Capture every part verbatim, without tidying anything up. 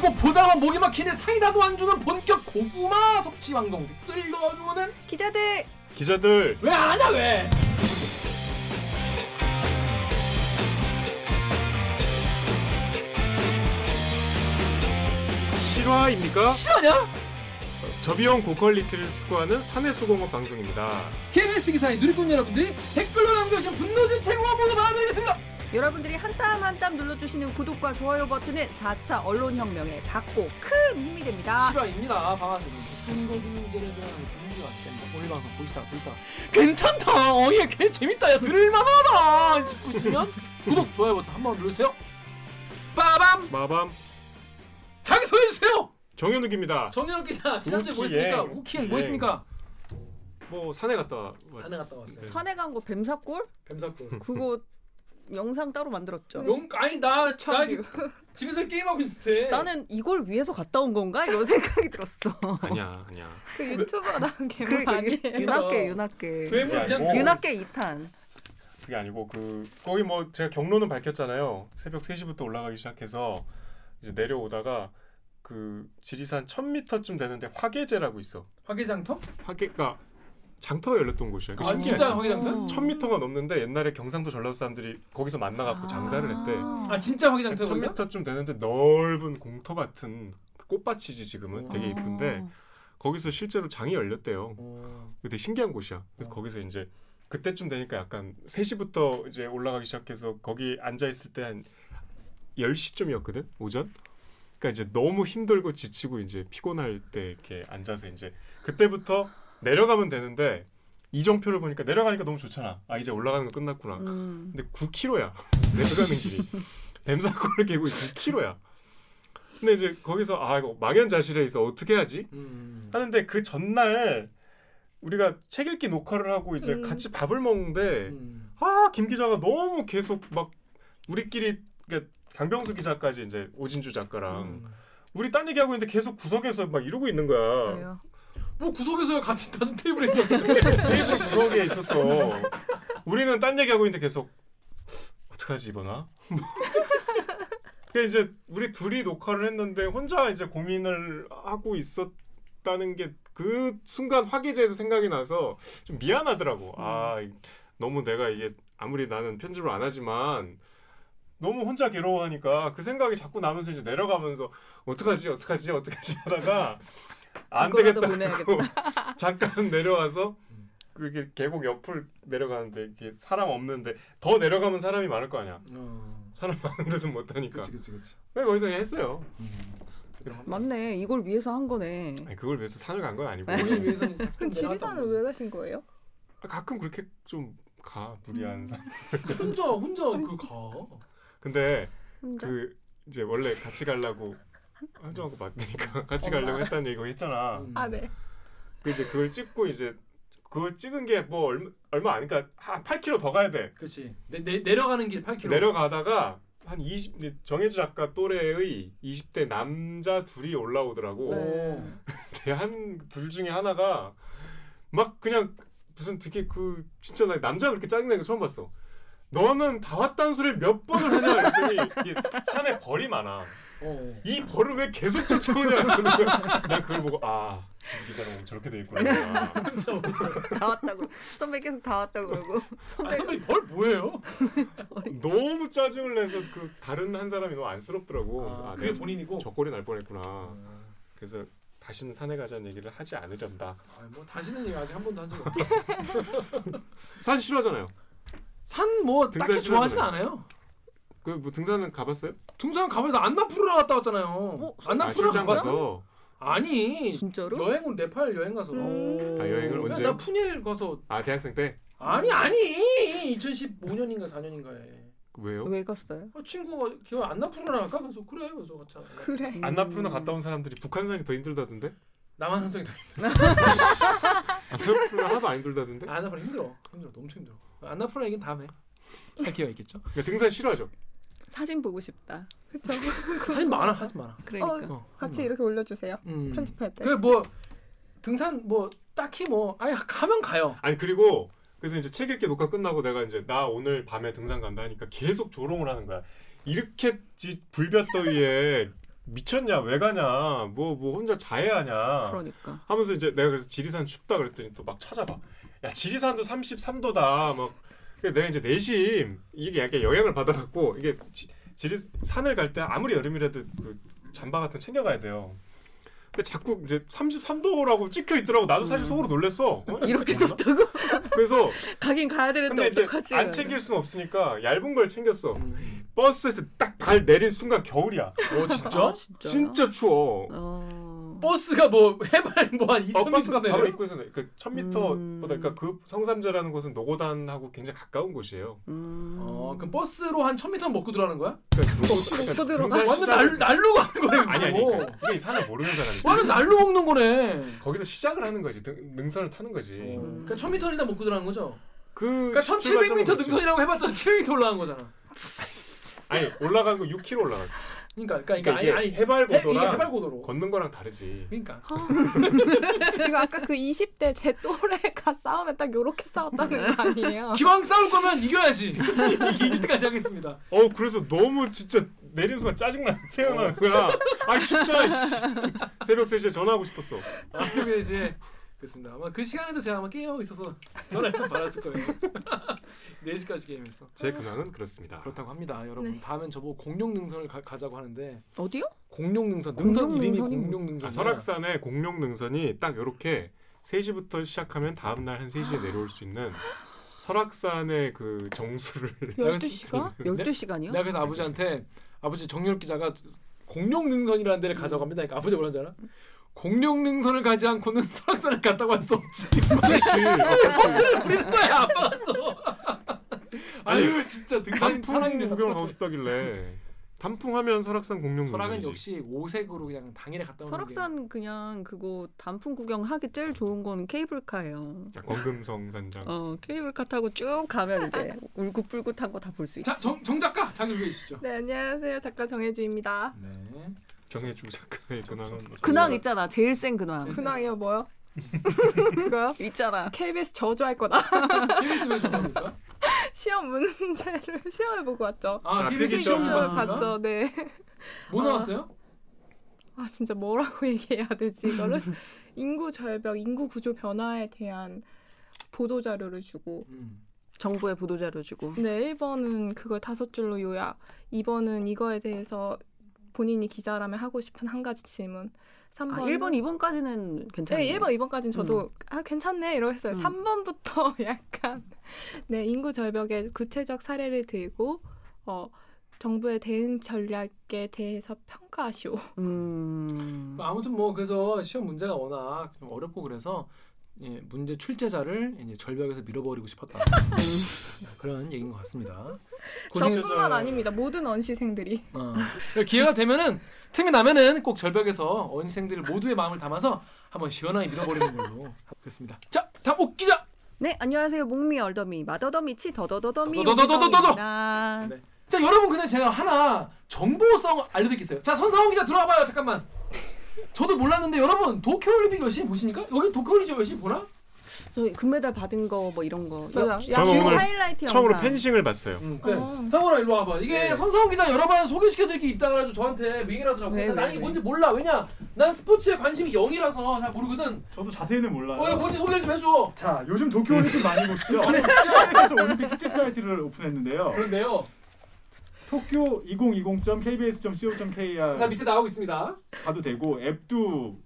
뭐 보다만 목이 막히는 사이다도 안 주는 본격 고구마 섭취 방송 끌려주는 기자들. 기자들 왜 안 하냐 왜? 실화입니까? 실화냐? 저비용 고퀄리티를 추구하는 사내수공업 방송입니다. 케이비에스 기사의 누리꾼 여러분들이 댓글로 남겨주신 분노진 책과 모두 받아드리겠습니다. 여러분들이 한땀한땀 한땀 눌러주시는 구독과 좋아요 버튼은 사 차 언론혁명의 작고 큰 힘이 됩니다. 실화입니다. 방아쇠는 댓글로 주문제를 좋아하는 분위기가 있습니다. 오늘 방송 보시다가 들다가 괜찮다. 어, 얘 꽤 재밌다. 야 들을만하다 싶고 있으면 구독, 좋아요 버튼 한번 눌러주세요. 빠밤! 빠밤! 자기소개해주세요! 정현욱입니다. 정현욱 기자, 지난주에 뭐 했습니까? 우키행 뭐 했습니까? 뭐 산에 갔다 산에 갔다 왔어요. 네. 산에 간 거 뱀사골? 뱀사골. 그거 영상 따로 만들었죠. 용 아니 나 참 집에서 게임하고 있는데 나는 이걸 위해서 갔다 온 건가? 이런 생각이 들었어. 아니야, 아니야. 그 유튜브가 나온 괴물 그, 아니에요. 윤학계, 윤학계. 괴물 그냥 윤학계 이 탄. 그게 아니고 그 거의 뭐 제가 경로는 밝혔잖아요. 새벽 세 시부터 올라가기 시작해서 이제 내려오다가 그 지리산 천 미터쯤 되는데 화개제라고 있어. 화개장터? 화개가 장터가 열렸던 곳이야. 아 진짜 화개장터? 천 미터가 넘는데 옛날에 경상도 전라도 사람들이 거기서 만나갖고 아~ 장사를 했대. 아 진짜 화개장터? 천 미터쯤 되는데 넓은 공터 같은 꽃밭이지 지금은 되게 이쁜데 거기서 실제로 장이 열렸대요. 되게 신기한 곳이야. 그래서 거기서 이제 그때쯤 되니까 약간 세 시부터 이제 올라가기 시작해서 거기 앉아 있을 때 한 열 시쯤이었거든 오전. 그러니까 이제 너무 힘들고 지치고 이제 피곤할 때 이렇게 앉아서 이제 그때부터 내려가면 되는데 이정표를 보니까 내려가니까 너무 좋잖아. 아 이제 올라가는 거 끝났구나. 음. 근데 구 킬로미터야 내려가는 길이. 뱀사골을 개고 구 킬로미터야. 근데 이제 거기서 아 이거 망연자실해 있어 어떻게 하지? 음. 하는데 그 전날 우리가 책 읽기 녹화를 하고 이제 음. 같이 밥을 먹는데 음. 아 김 기자가 너무 계속 막 우리끼리 그러니까 강병수 기자까지 이제 오진주 작가랑 음. 우리 딴 얘기하고 있는데 계속 구석에서 막 이러고 있는 거야. 그래요? 뭐 구석에서 같이 딴 테이블에 있었는데 테이블 구석에 있었어. 우리는 딴 얘기하고 있는데 계속 어떡하지 이번아? 근데 이제 우리 둘이 녹화를 했는데 혼자 이제 고민을 하고 있었다는 게 그 순간 화기제에서 생각이 나서 좀 미안하더라고. 음. 아 너무 내가 이게 아무리 나는 편집을 안 하지만 너무 혼자 괴로워하니까 그 생각이 자꾸 나면서 이제 내려가면서 어떡하지 어떡하지 어떡하지 하다가 안 되겠다고 잠깐 내려와서 그게 계곡 옆을 내려가는데 이게 사람 없는데 더 내려가면 사람이 많을 거 아니야. 어... 사람 많은 데서 못 하니까. 그치 그치 그치. 왜 거기서 그냥 했어요. 음. 맞네. 이걸 위해서 한 거네. 아니, 그걸 위해서 산을 간 건 아니고. 그걸 위해서 그럼 지리산은 왜 가신 거예요? 가끔 그렇게 좀 가 무리한 산. 혼자 혼자 그 가. 근데 혼자? 그 이제 원래 같이 가려고 한정하고 맞으니까 같이 가려고 했다는 얘기 했잖아. 음. 아 네. 그 이제 그걸 찍고 이제 그걸 찍은 게 뭐 얼마 얼마 아니까 한 팔 킬로미터 더 가야 돼. 그렇지. 내, 내 내려가는 길 팔 킬로미터. 내려가다가 한 이십 정혜주 작가 또래의 이십 대 남자 둘이 올라오더라고. 네. 근데 한 둘 중에 하나가 막 그냥 무슨 되게 그 진짜 나 남자 그렇게 짜증나는 거 처음 봤어. 너는 다 왔다는 소리를 몇 번을 하냐 했더니 이게 산에 벌이 많아. 어. 이 벌을 왜 계속 쫓아오냐 난 그걸 보고 아 기자가 저렇게 돼 있구나. 아. 다 왔다고 선배 계속 다 왔다고 그러고 선배, 아, 선배 벌 뭐예요? 너무 짜증을 내서 그 다른 한 사람이 너무 안쓰럽더라고. 아, 아, 그게 본인이고 적골이 날 뻔했구나. 아. 그래서 다시는 산에 가자는 얘기를 하지 않으련다. 아, 뭐 다시는 얘기 아직 한 번도 한 적 없다. 산 싫어하잖아요. 산 뭐 딱히 좋아하진 않아요. 그 뭐 등산은 가봤어요? 등산 가봤어요. 나 안나푸르나 갔다 왔잖아요. 어? 안나푸르나 아, 가봤어? 아니 진짜로? 여행은 네팔 여행 가서. 음. 아 여행을 언제? 나 푸닐 가서. 아 대학생 때? 아니 아니 이천십오 년인가 사 년인가에. 왜요? 왜 갔어요? 아, 친구가 기억 안나푸르나 갈까? 그래서 그래 그래서 갔잖아. 그래. 음. 안나푸르나 갔다 온 사람들이 북한산이 더 힘들다던데? 남한산성이 더 힘들어. 안나푸르나 하나도 안 힘들다던데? 안나푸르나 힘들어. 힘들어. 너무 힘들어. 안나푸르나 얘기는 다음에 잘 기억이 있겠죠? 그러니까 등산 싫어하죠? 사진 보고 싶다. 그쵸? 사진 많아. 사진 많아. 그러니까. 어, 같이 어, 이렇게 많아. 올려주세요. 음. 편집할 때. 그래 뭐 등산 뭐 딱히 뭐 아니 가면 가요. 아니 그리고 그래서 이제 책 읽기 녹화 끝나고 내가 이제 나 오늘 밤에 등산 간다 하니까 계속 조롱을 하는 거야. 이렇게 불볕더위에 미쳤냐, 왜 가냐, 뭐, 뭐 혼자 자해하냐. 그러니까. 하면서 이제 내가 그래서 지리산 춥다 그랬더니 또 막 찾아봐. 야, 지리산도 삼십삼 도다. 막. 내가 이제 내심 이게 약간 영향을 받아갖고 이게 지, 지리산을 갈 때 아무리 여름이라도 그 잠바 같은 챙겨가야 돼요. 근데 자꾸 이제 삼십삼 도라고 찍혀 있더라고. 나도 사실 속으로 놀랬어. 어? 이렇게 덥다고? 그래서 가긴 가야 되는데 어떡하지? 안 챙길 수는 없으니까 얇은 걸 챙겼어. 음. 버스에서 딱 발 내린 순간 겨울이야. 어 진짜? 아, 진짜? 진짜 추워. 어... 버스가 뭐 해발 뭐 한 이천 미터 어, 버스가 바로 입구에서 그 천 미터보다 음... 그러니까 그 성삼재라는 곳은 노고단하고 굉장히 가까운 곳이에요. 음... 어 그럼 버스로 한 천 미터 먹고 들어가는 거야? 그러니까 들어가. 완전 날 날로 가는 거예요. 아니 아니. 그러니까. 이게 이 산을 모르는 사람이. 완전 날로 먹는 거네. 거기서 시작을 하는 거지. 능, 능선을 타는 거지. 음... 그러니까 천 미터 일단 먹고 들어가는 거죠. 그 그러니까 천칠백 미터 능선이라고 해봤자 칠백 미터 올라간 거잖아. 아니 올라간 거 육 킬로미터 올라갔어. 그러니까, 그러니까, 그러니까 아니, 아니 해발 고도랑 걷는 거랑 다르지. 그러니까. 이거 아까 그 이십 대 제 또래가 싸움에 딱 요렇게 싸웠다는 거 아니에요? 기왕 싸울 거면 이겨야지. 이때까지 하겠습니다. 어 그래서 너무 진짜 내린 순간 짜증나 생각나는 거야. 아 진짜 새벽 세 시에 전화하고 싶었어. 아 그게 이제. 그렇습니다. 아마 그 시간에도 제가 아마 깨어 있어서 전화를 받았을 거예요. 네 시까지 게임했어. 제 근황은 그렇습니다. 그렇다고 합니다. 여러분 네. 다음엔 저보고 공룡능선을 가, 가자고 하는데 어디요? 공룡능선. 능선 공룡 이름이 공룡능선. 아, 설악산에 공룡능선이 딱 이렇게 세 시부터 시작하면 다음 날 한 세 시에 내려올 수 있는 설악산의 그 정수를 열두 시간? 열두 시간이요? 내가 그래서 아버지한테 아버지 정현욱 기자가 공룡능선이라는 데를 가자고 합니다. 그러니까 아버지가 뭐라는 줄 알아? 공룡능선을 가지 않고는 설악산을 갔다고 할 수 없지. 버스를 부리는 거야 아빠가 또. 아유 진짜 등산인 사랑이 구경을 가고 싶다길래 단풍하면 설악산 공룡능선이지. 설악은 역시 오색으로 그냥 당일에 갔다 오는 설악산 게. 설악산 그냥 그거 단풍 구경하기 제일 좋은 건 케이블카예요. 자, 권금성 산장. 어 케이블카 타고 쭉 가면 이제 울긋불긋한 거 다 볼 수 있어. 자, 정, 정 작가 장유해 주시죠. 네 안녕하세요 작가 정혜주입니다. 네. 정혜주 작가의 근황은 근황 있잖아. 제일 센 근황. 제일 근황이요? 뭐요? 그거요? 있잖아. 케이비에스 저주할 거다. 케이비에스 왜 저주합니까? 시험 문제를 시험을 보고 왔죠. 아, 아 케이비에스 시험을 봤죠. 네. 뭐 나왔어요? 아, 아 진짜 뭐라고 얘기해야 되지 이거를. 인구 절벽, 인구 구조 변화에 대한 보도 자료를 주고 음. 정부의 보도 자료 주고 네, 일 번은 그걸 다섯 줄로 요약, 이 번은 이거에 대해서 본인이 기자라면 하고 싶은 한 가지 질문. 삼 번. 아, 일 번, 이 번까지는 괜찮네요. 네, 일 번, 이 번까지는 저도 음. 아, 괜찮네 이러고 했어요. 음. 삼 번부터 약간 네, 인구 절벽의 구체적 사례를 들고 어, 정부의 대응 전략에 대해서 평가하시오. 음. 아무튼 뭐 그래서 시험 문제가 워낙 좀 어렵고 그래서 예, 문제 출제자를 이제 절벽에서 밀어버리고 싶었다. 그런 얘기인 것 같습니다. 고생해서... 저뿐만 아닙니다. 모든 언시생들이. 어. 기회가 되면은 틈이 나면은 꼭 절벽에서 언시생들 모두의 마음을 담아서 한번 시원하게 밀어버리는 걸로 하겠습니다. 자, 다음 옥 기자. 네, 안녕하세요. 목미 얼더미 마더더미 치더더더더미 오기성입니다. 네. 자, 여러분 근데 제가 하나 정보성 알려드리겠어요. 자, 선상훈 기자 들어와봐요. 잠깐만. 저도 몰랐는데 여러분 도쿄올림픽 열심히 보십니까? 여기 도쿄올림픽 열심히 보나? 저 금메달 받은 거 뭐 이런 거 야, 야, 지금 하이라이트 영상 처음으로 펜싱을 봤어요. 응, 그래. 어. 성훈아 일로 와봐. 이게 네. 선상훈 기자 여러 번 소개시켜드릴 게 있다고 해서 저한테 맹일 하더라고. 네, 난 네, 이게 뭔지 몰라. 왜냐 난 스포츠에 관심이 영이라서 잘 모르거든. 저도 자세히는 몰라요. 어, 뭔지 소개를 좀 해줘. 자 요즘 도쿄올림픽 많이 보시죠? 시작에서 올림픽 특집 사이트를 오픈했는데요. 그런데요 도쿄 이천이십 점 케이비에스 점 씨오 점 케이알 자 밑에 나오고 있습니다. 가도 되고 앱도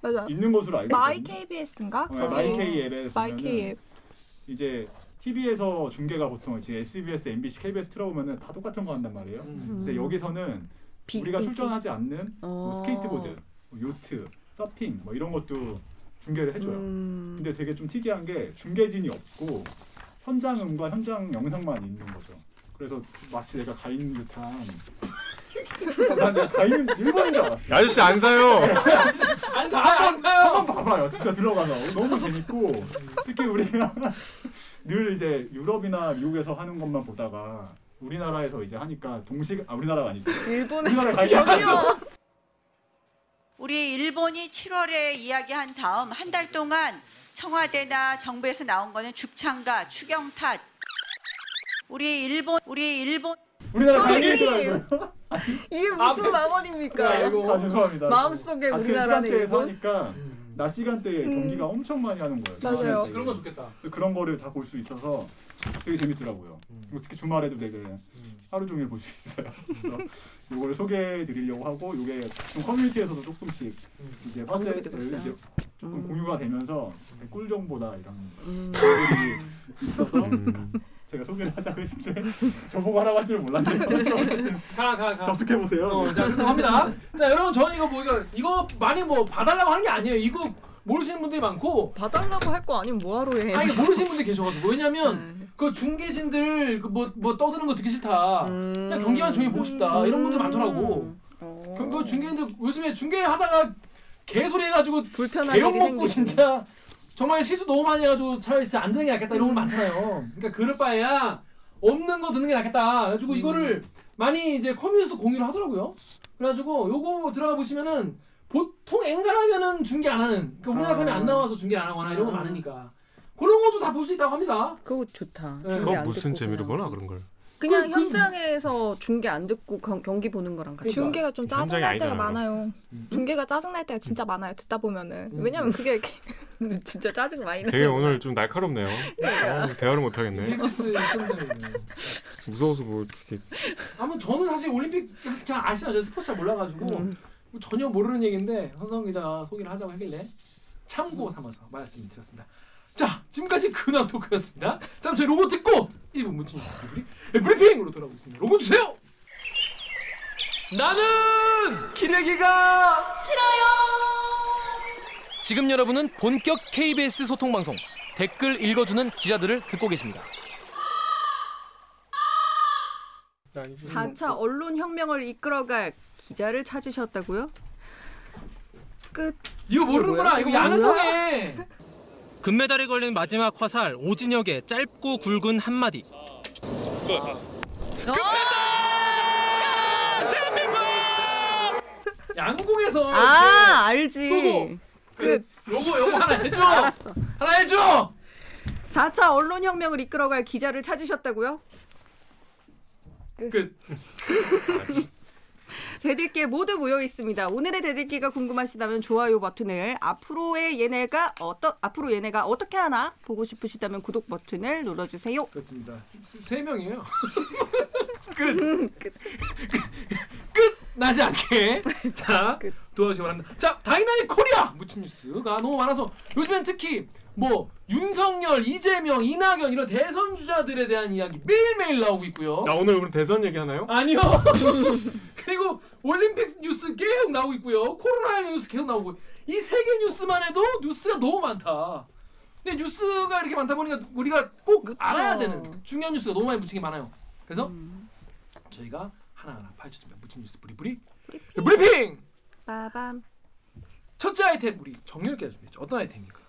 맞아. 있는 것으로 알고 있거든요. 마이 케이비에스인가? 어, 어. 마이 케이엘에서 마이 케이엘 이제 티비에서 중계가 보통 이제 에스비에스, 엠비씨, 케이비에스 틀어보면은 다 똑같은 거 한단 말이에요. 음. 근데 여기서는 비, 우리가 비, 출전하지 비. 않는 뭐 스케이트보드, 뭐 요트, 서핑 뭐 이런 것도 중계를 해줘요. 음. 근데 되게 좀 특이한 게 중계진이 없고 현장음과 현장 영상만 있는 거죠. 그래서 마치 내가 가 있는 듯한 난 내가 가 있는 일본인 줄 알았어. 아저씨 안 사요. 안 사, 안 사요. 한번 봐봐요. 진짜 들어가서 너무 재밌고 특히 우리가 늘 이제 유럽이나 미국에서 하는 것만 보다가 우리나라에서 이제 하니까 동시 아 우리나라가 아니죠. 일본에서 가요. 우리 일본이 칠월에 이야기한 다음 한 달 동안 청와대나 정부에서 나온 거는 죽창가, 추경탓. 우리 일본 우리 일본 우리나라 강의 들어요. 이게 무슨 마법입니까? 아, 아, 죄송합니다. 마음속에 우리나라는 일본. 하니까 낮 시간대에 음. 경기가 엄청 많이 하는 거예요. 맞아요. 아, 그런 거 좋겠다. 그런 거를 다 볼 수 있어서 되게 재밌더라고요. 음. 특히 주말에도 되게 음. 하루 종일 볼 수 있어요. 그래서 이걸 소개해 드리려고 하고 이게 좀 커뮤니티에서도 조금씩 음. 이제 화제를 이제 조금 음. 공유가 되면서 꿀 정보다 이런 음. 것들이 있어서 음. 제가 소개를 하자고 했는데 저보고 하라고 할 줄 몰랐네요. 가, 가, 가. 접속해보세요. 어, 네. 자, 그럼 갑니다. 자, 여러분 저는 이거 뭐 이거, 이거 많이 뭐 봐달라고 하는 게 아니에요. 이거 모르시는 분들이 많고 봐달라고 할 거 아니면 뭐하러 해. 아니 모르시는 분들이 계셔가지고 왜냐면 음. 그 중계진들 그 뭐, 뭐 떠드는 거 듣기 싫다. 음. 그냥 경기만 조용히 보고 싶다. 음. 이런 분들 많더라고. 음. 그 중계인들 요즘에 중계하다가 개소리 해가지고 개욕 먹고 진짜 정말 실수 너무 많이 해가지고 차라리 진짜 안 듣는 게 낫겠다 이런 건 많잖아요. 그러니까 그럴 바에야 없는 거 듣는 게 낫겠다. 그래가지고 음. 이거를 많이 이제 커뮤니티에서 공유를 하더라고요. 그래가지고 요거 들어가 보시면은 보통 엔간하면은 중계 안 하는 그러니까 우리나라 사람이 안 나와서 중계 안 하거나 이런 거 많으니까 그런 것도 다 볼 수 있다고 합니다. 그거 좋다. 네. 그거 무슨 재미로 보나 그런 걸. 그냥 그, 현장에서 그, 중계 안 듣고 경, 경기 보는 거랑 같이. 중계가 좀 짜증 날 때가 많아요. 음. 중계가 짜증 날 때가 진짜 많아요. 듣다 보면은 음. 왜냐면 그게 진짜 짜증 많이 나요. 되게 오늘 좀 날카롭네요. 아, 대화를 못 하겠네. 무서워서 뭐 이렇게. 아무 저는 사실 올림픽 잘 아시나요? 저 스포츠 잘 몰라가지고 음. 뭐 전혀 모르는 얘기인데 선상훈 기자가 소개를 하자고 하길래 참고 삼아서 말씀을 드렸습니다. 자, 지금까지 근황 토크였습니다. 자, 저희 로고 듣고 일 분 문준영 브리핑으로 돌아오겠습니다. 로고 주세요! 나는 기레기가 싫어요! 지금 여러분은 본격 케이비에스 소통방송 댓글 읽어주는 기자들을 듣고 계십니다. 사 차 언론혁명을 이끌어갈 기자를 찾으셨다고요? 끝. 이거 모르는구나. 이거 양성해. 금메달에 걸린 마지막 화살 오진혁의 짧고 굵은 한마디. 금메달! 대한민국! 양궁에서 아 알지. 쏘고. 끝. 요거 요거 하나 해줘. 알았어. 하나 해줘. 사 차 언론혁명을 이끌어갈 기자를 찾으셨다고요? 끝. 끝. 대들기 모두 모여 있습니다. 오늘의 대들기가 궁금하시다면 좋아요 버튼을, 앞으로의 얘네가 어떠 앞으로 얘네가 어떻게 하나 보고 싶으시다면 구독 버튼을 눌러주세요. 그렇습니다. 세 명이에요. 끝. 끝. 끝 나지 않게. 자 도와주시기 바랍니다. 자 다이나믹 코리아 묻힌 뉴스가 너무 많아서 요즘엔 특히 뭐 윤석열, 이재명, 이낙연 이런 대선 주자들에 대한 이야기 매일매일 나오고 있고요. 나 오늘 우리 대선 얘기하나요? 아니요. 그리고 올림픽 뉴스 계속 나오고 있고요. 코로나 뉴스 계속 나오고 이 세 개 뉴스만 해도 뉴스가 너무 많다. 근데 뉴스가 이렇게 많다 보니까 우리가 꼭 그쵸. 알아야 되는 중요한 뉴스가 너무 많이 묻힌 게 많아요. 그래서 음. 저희가 하나하나 파헤쳐줍니다. 묻힌 뉴스 브리브리 브리핑! 브리핑! 빠밤. 첫째 아이템 우리 정현욱 기자 준비했죠. 어떤 아이템입니까?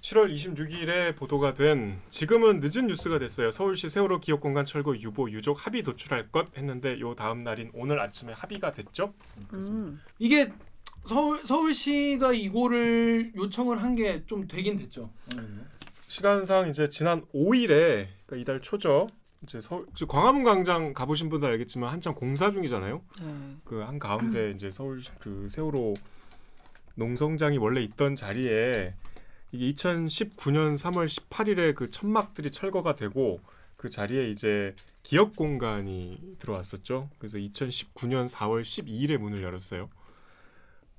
칠월 이십육일에 보도가 된 지금은 늦은 뉴스가 됐어요. 서울시 세월호 기억공간 철거 유보 유족 합의 도출할 것 했는데 요 다음 날인 오늘 아침에 합의가 됐죠. 음. 이게 서울, 서울시가 이거를 요청을 한 게 좀 되긴 됐죠. 음. 시간상 이제 지난 오일에 그러니까 이달 초죠. 이제 서울 광화문광장 가보신 분들 알겠지만 한참 공사 중이잖아요. 음. 그 한 가운데 이제 서울 그 세월호 농성장이 원래 있던 자리에 이게 이천십구년 삼월 십팔일에 그 천막들이 철거가 되고 그 자리에 이제 기업 공간이 들어왔었죠. 그래서 이천십구년 사월 십이일에 문을 열었어요.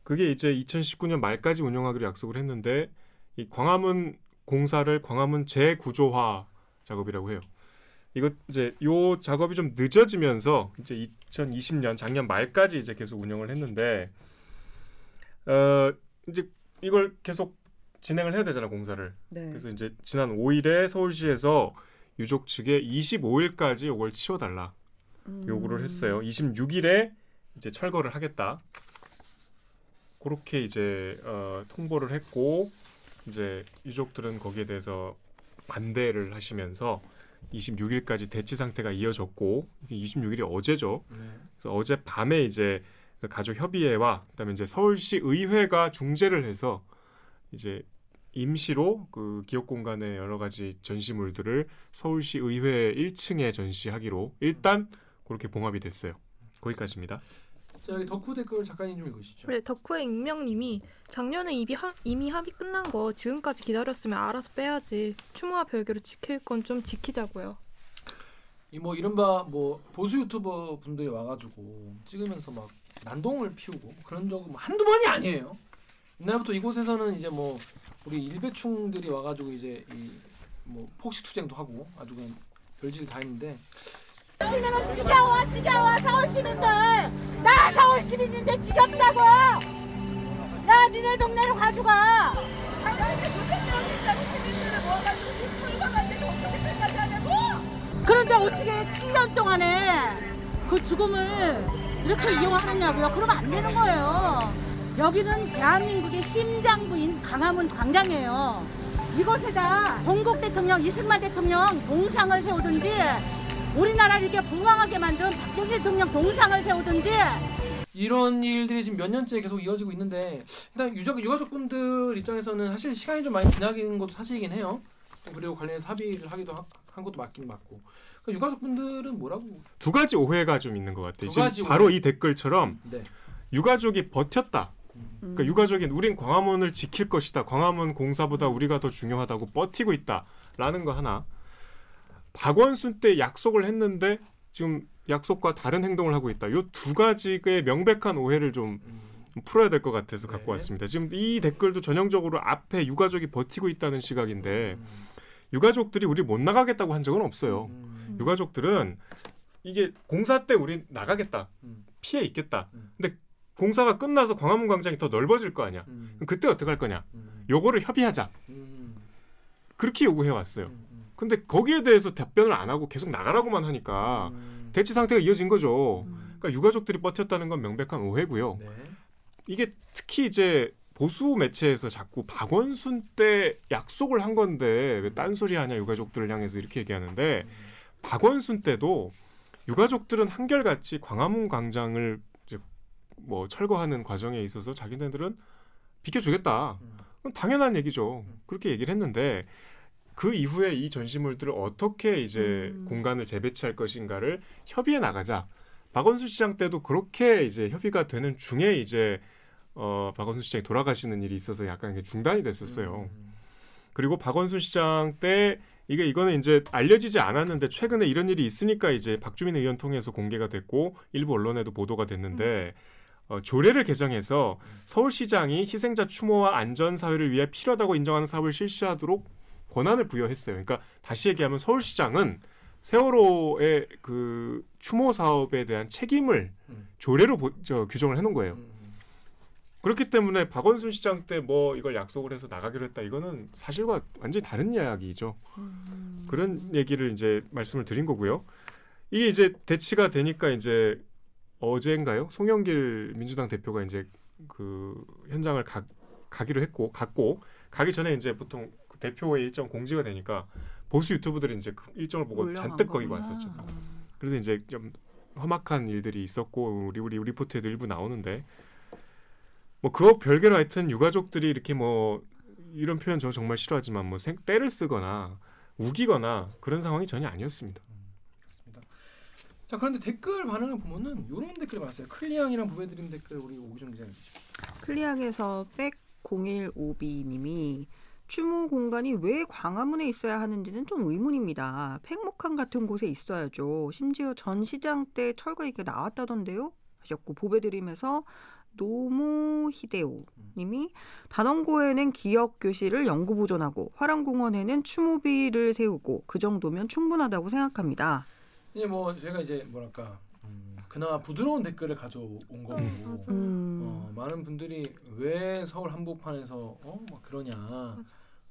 그게 이제 이천십구년 말까지 운영하기로 약속을 했는데 이 광화문 공사를 광화문 재구조화 작업이라고 해요. 이거 이제 요 작업이 좀 늦어지면서 이제 이천이십년 작년 말까지 이제 계속 운영을 했는데 어 이제 이걸 계속 진행을 해야 되잖아 공사를. 네. 그래서 이제 지난 오일에 서울시에서 유족 측에 이십오일까지 이걸 치워달라 음. 요구를 했어요. 이십육일에 이제 철거를 하겠다. 그렇게 이제 어, 통보를 했고 이제 유족들은 거기에 대해서 반대를 하시면서 이십육일까지 대치 상태가 이어졌고 이십육일이 어제죠. 네. 그래서 어제 밤에 이제 가족 협의회와 그다음에 이제 서울시 의회가 중재를 해서 이제 임시로 그 기업 공간의 여러 가지 전시물들을 서울시 의회 일 층에 전시하기로 일단 그렇게 봉합이 됐어요. 거기까지입니다. 자, 여기 덕후 댓글 작가님 좀 읽으시죠. 네, 덕후의 익명님이 작년에 이미, 하, 이미 합의 끝난 거 지금까지 기다렸으면 알아서 빼야지. 추모와 별개로 지킬 건 좀 지키자고요. 이 뭐 이른바 뭐 보수 유튜버 분들이 와가지고 찍으면서 막 난동을 피우고 그런 적은 뭐 한두 번이 아니에요. 옛날부터 이곳에서는 이제 뭐 우리 일배충들이 와가지고 이제 이 뭐 폭식투쟁도 하고 아주 그냥 별질 다 했는데. 시민은 지겨워 지겨워 서울 시민들, 나 서울 시민인데 지겹다고. 야, 니네 동네로 가져가. 당신이 무슨 병이 있다고 시민들을 모아가지고 철거하는데 정치집회까지 하냐고. 그런데 어떻게 칠 년 동안에 그 죽음을 이렇게 이용하느냐고요. 그러면 안 되는 거예요. 여기는 대한민국의 심장부인 광화문 광장이에요. 이곳에다 전국 대통령, 이승만 대통령 동상을 세우든지 우리나라를 이렇게 부강하게 만든 박정희 대통령 동상을 세우든지, 이런 일들이 지금 몇 년째 계속 이어지고 있는데, 일단 유족, 유가족분들 입장에서는 사실 시간이 좀 많이 지나긴 것도 사실이긴 해요. 그리고 관련해서 합의를 하기도 하, 한 것도 맞긴 맞고. 그러니까 유가족분들은 뭐라고? 두 가지 오해가 좀 있는 것 같아요. 지금 오해. 바로 이 댓글처럼 네. 유가족이 버텼다. 음. 그러니까 유가족인 우린 광화문을 지킬 것이다. 광화문 공사보다 우리가 더 중요하다고 버티고 있다라는 거 하나. 박원순 때 약속을 했는데 지금 약속과 다른 행동을 하고 있다. 이 두 가지의 명백한 오해를 좀 음. 풀어야 될 것 같아서 네. 갖고 왔습니다. 지금 이 댓글도 전형적으로 앞에 유가족이 버티고 있다는 시각인데 음. 유가족들이 우리 못 나가겠다고 한 적은 없어요. 음. 유가족들은 이게 공사 때 우리 나가겠다. 음. 피해 있겠다. 음. 근데 공사가 끝나서 광화문 광장이 더 넓어질 거 아니야. 음. 그때 어떻게 할 거냐. 음. 요거를 협의하자. 음. 그렇게 요구해 왔어요. 음. 근데 거기에 대해서 답변을 안 하고 계속 나가라고만 하니까 음. 대치 상태가 이어진 거죠. 음. 그러니까 유가족들이 버텼다는 건 명백한 오해고요. 네. 이게 특히 이제 보수 매체에서 자꾸 박원순 때 약속을 한 건데 왜 딴소리 하냐 유가족들을 향해서 이렇게 얘기하는데 음. 박원순 때도 유가족들은 한결같이 광화문 광장을 이제 뭐 철거하는 과정에 있어서 자기네들은 비켜주겠다. 음. 그건 당연한 얘기죠. 음. 그렇게 얘기를 했는데 그 이후에 이 전시물들을 어떻게 이제 음. 공간을 재배치할 것인가를 협의해 나가자. 박원순 시장 때도 그렇게 이제 협의가 되는 중에 이제 어, 박원순 시장이 돌아가시는 일이 있어서 약간 중단이 됐었어요. 음. 그리고 박원순 시장 때 이게 이거는 이제 알려지지 않았는데 최근에 이런 일이 있으니까 이제 박주민 의원 통해서 공개가 됐고 일부 언론에도 보도가 됐는데 음. 어, 조례를 개정해서 서울시장이 희생자 추모와 안전 사회를 위해 필요하다고 인정하는 사업을 실시하도록 권한을 부여했어요. 그러니까 다시 얘기하면 서울시장은 세월호의 그 추모 사업에 대한 책임을 음. 조례로 보, 저, 규정을 해놓은 거예요. 음. 그렇기 때문에 박원순 시장 때 뭐 이걸 약속을 해서 나가기로 했다. 이거는 사실과 완전히 다른 이야기죠. 음. 그런 얘기를 이제 말씀을 드린 거고요. 이게 이제 대치가 되니까 이제 어제인가요? 송영길 민주당 대표가 이제 그 현장을 가, 가기로 했고 갔고 가기 전에 이제 보통 대표의 일정 공지가 되니까 보수 유튜브들이 이제 그 일정을 보고 잔뜩 거기고 왔었죠. 그래서 이제 좀 험악한 일들이 있었고 우리 우리 리포트에도 일부 나오는데 뭐 그거 별개로 하여튼 유가족들이 이렇게 뭐 이런 표현 저 정말 싫어하지만 뭐 생, 때를 쓰거나 우기거나 그런 상황이 전혀 아니었습니다. 음, 그렇습니다. 자, 그런데 댓글 반응을 보면은 이런 댓글이 많았어요. 클리앙이랑 보배드림 댓글 우리 오기정 기자님. 클리앙에서 백공일오비님이 추모 공간이 왜 광화문에 있어야 하는지는 좀 의문입니다. 팽목항 같은 곳에 있어야죠. 심지어 전 시장 때 철거 얘기가 나왔다던데요? 하셨고, 보배드림에서 노모히데오 님이 단원고에는 기억교실을 영구보존하고 화랑공원에는 추모비를 세우고 그 정도면 충분하다고 생각합니다. 이제 뭐 제가 이제 뭐랄까 음, 그나마 부드러운 댓글을 가져온 거고 음, 음. 어, 많은 분들이 왜 서울 한복판에서 어, 막 그러냐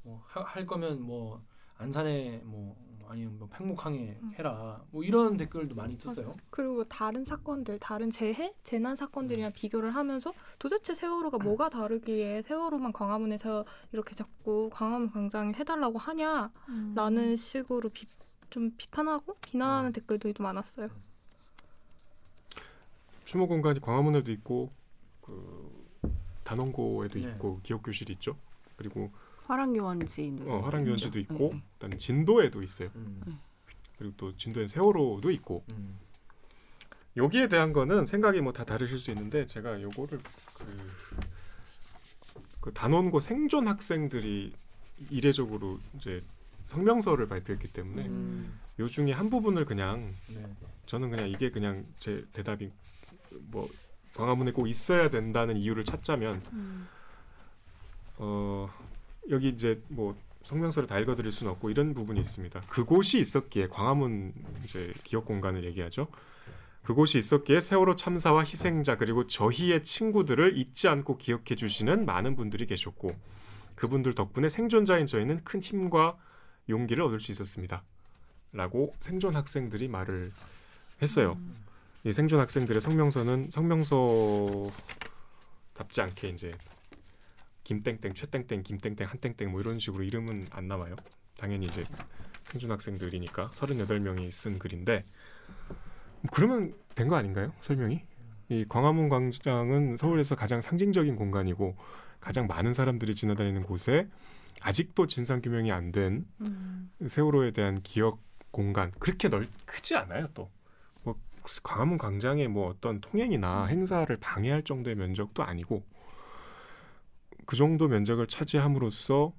뭐, 하, 할 거면 뭐 안산에 뭐 아니면 뭐 팽목항에 음. 해라 뭐 이런 댓글도 많이 있었어요. 맞아. 그리고 다른 사건들, 다른 재해, 재난 사건들이랑 음. 비교를 하면서 도대체 세월호가 음. 뭐가 다르기에 세월호만 광화문에서 이렇게 자꾸 광화문 광장에 해달라고 하냐라는 음. 식으로 비, 좀 비판하고 비난하는 음. 댓글들도 많았어요. 추모 공간이 광화문에도 있고 그 단원고에도 네. 있고 기억교실이 있죠. 그리고 화랑유원지는 어, 화랑유원지도 있고 네. 그다음에 진도에도 있어요. 음. 그리고 또 진도에 세월호도 있고 음. 여기에 대한 거는 생각이 뭐 다 다르실 수 있는데 제가 요거를 그, 그 단원고 생존 학생들이 이례적으로 이제 성명서를 발표했기 때문에 음. 요 중에 한 부분을 그냥 네. 저는 그냥 이게 그냥 제 대답이 뭐 광화문에 꼭 있어야 된다는 이유를 찾자면 음. 어 여기 이제 뭐 성명서를 다 읽어드릴 수는 없고 이런 부분이 있습니다. 그곳이 있었기에 광화문 이제 기억 공간을 얘기하죠. 그곳이 있었기에 세월호 참사와 희생자 그리고 저희의 친구들을 잊지 않고 기억해 주시는 많은 분들이 계셨고 그분들 덕분에 생존자인 저희는 큰 힘과 용기를 얻을 수 있었습니다. 라고 생존 학생들이 말을 했어요. 음. 이 생존 학생들의 성명서는 성명서답지 않게 이제 김땡땡, 최땡땡, 김땡땡, 한땡땡 뭐 이런 식으로 이름은 안 남아요. 당연히 이제 생존 학생들이니까 서른여덟 명이 쓴 글인데 뭐 그러면 된 거 아닌가요? 설명이? 이 광화문 광장은 서울에서 가장 상징적인 공간이고 가장 많은 사람들이 지나다니는 곳에 아직도 진상규명이 안 된 음. 세월호에 대한 기억 공간 그렇게 넓 크지 않아요 또. 뭐 광화문 광장의 뭐 어떤 통행이나 행사를 방해할 정도의 면적도 아니고 그 정도 면적을 차지함으로써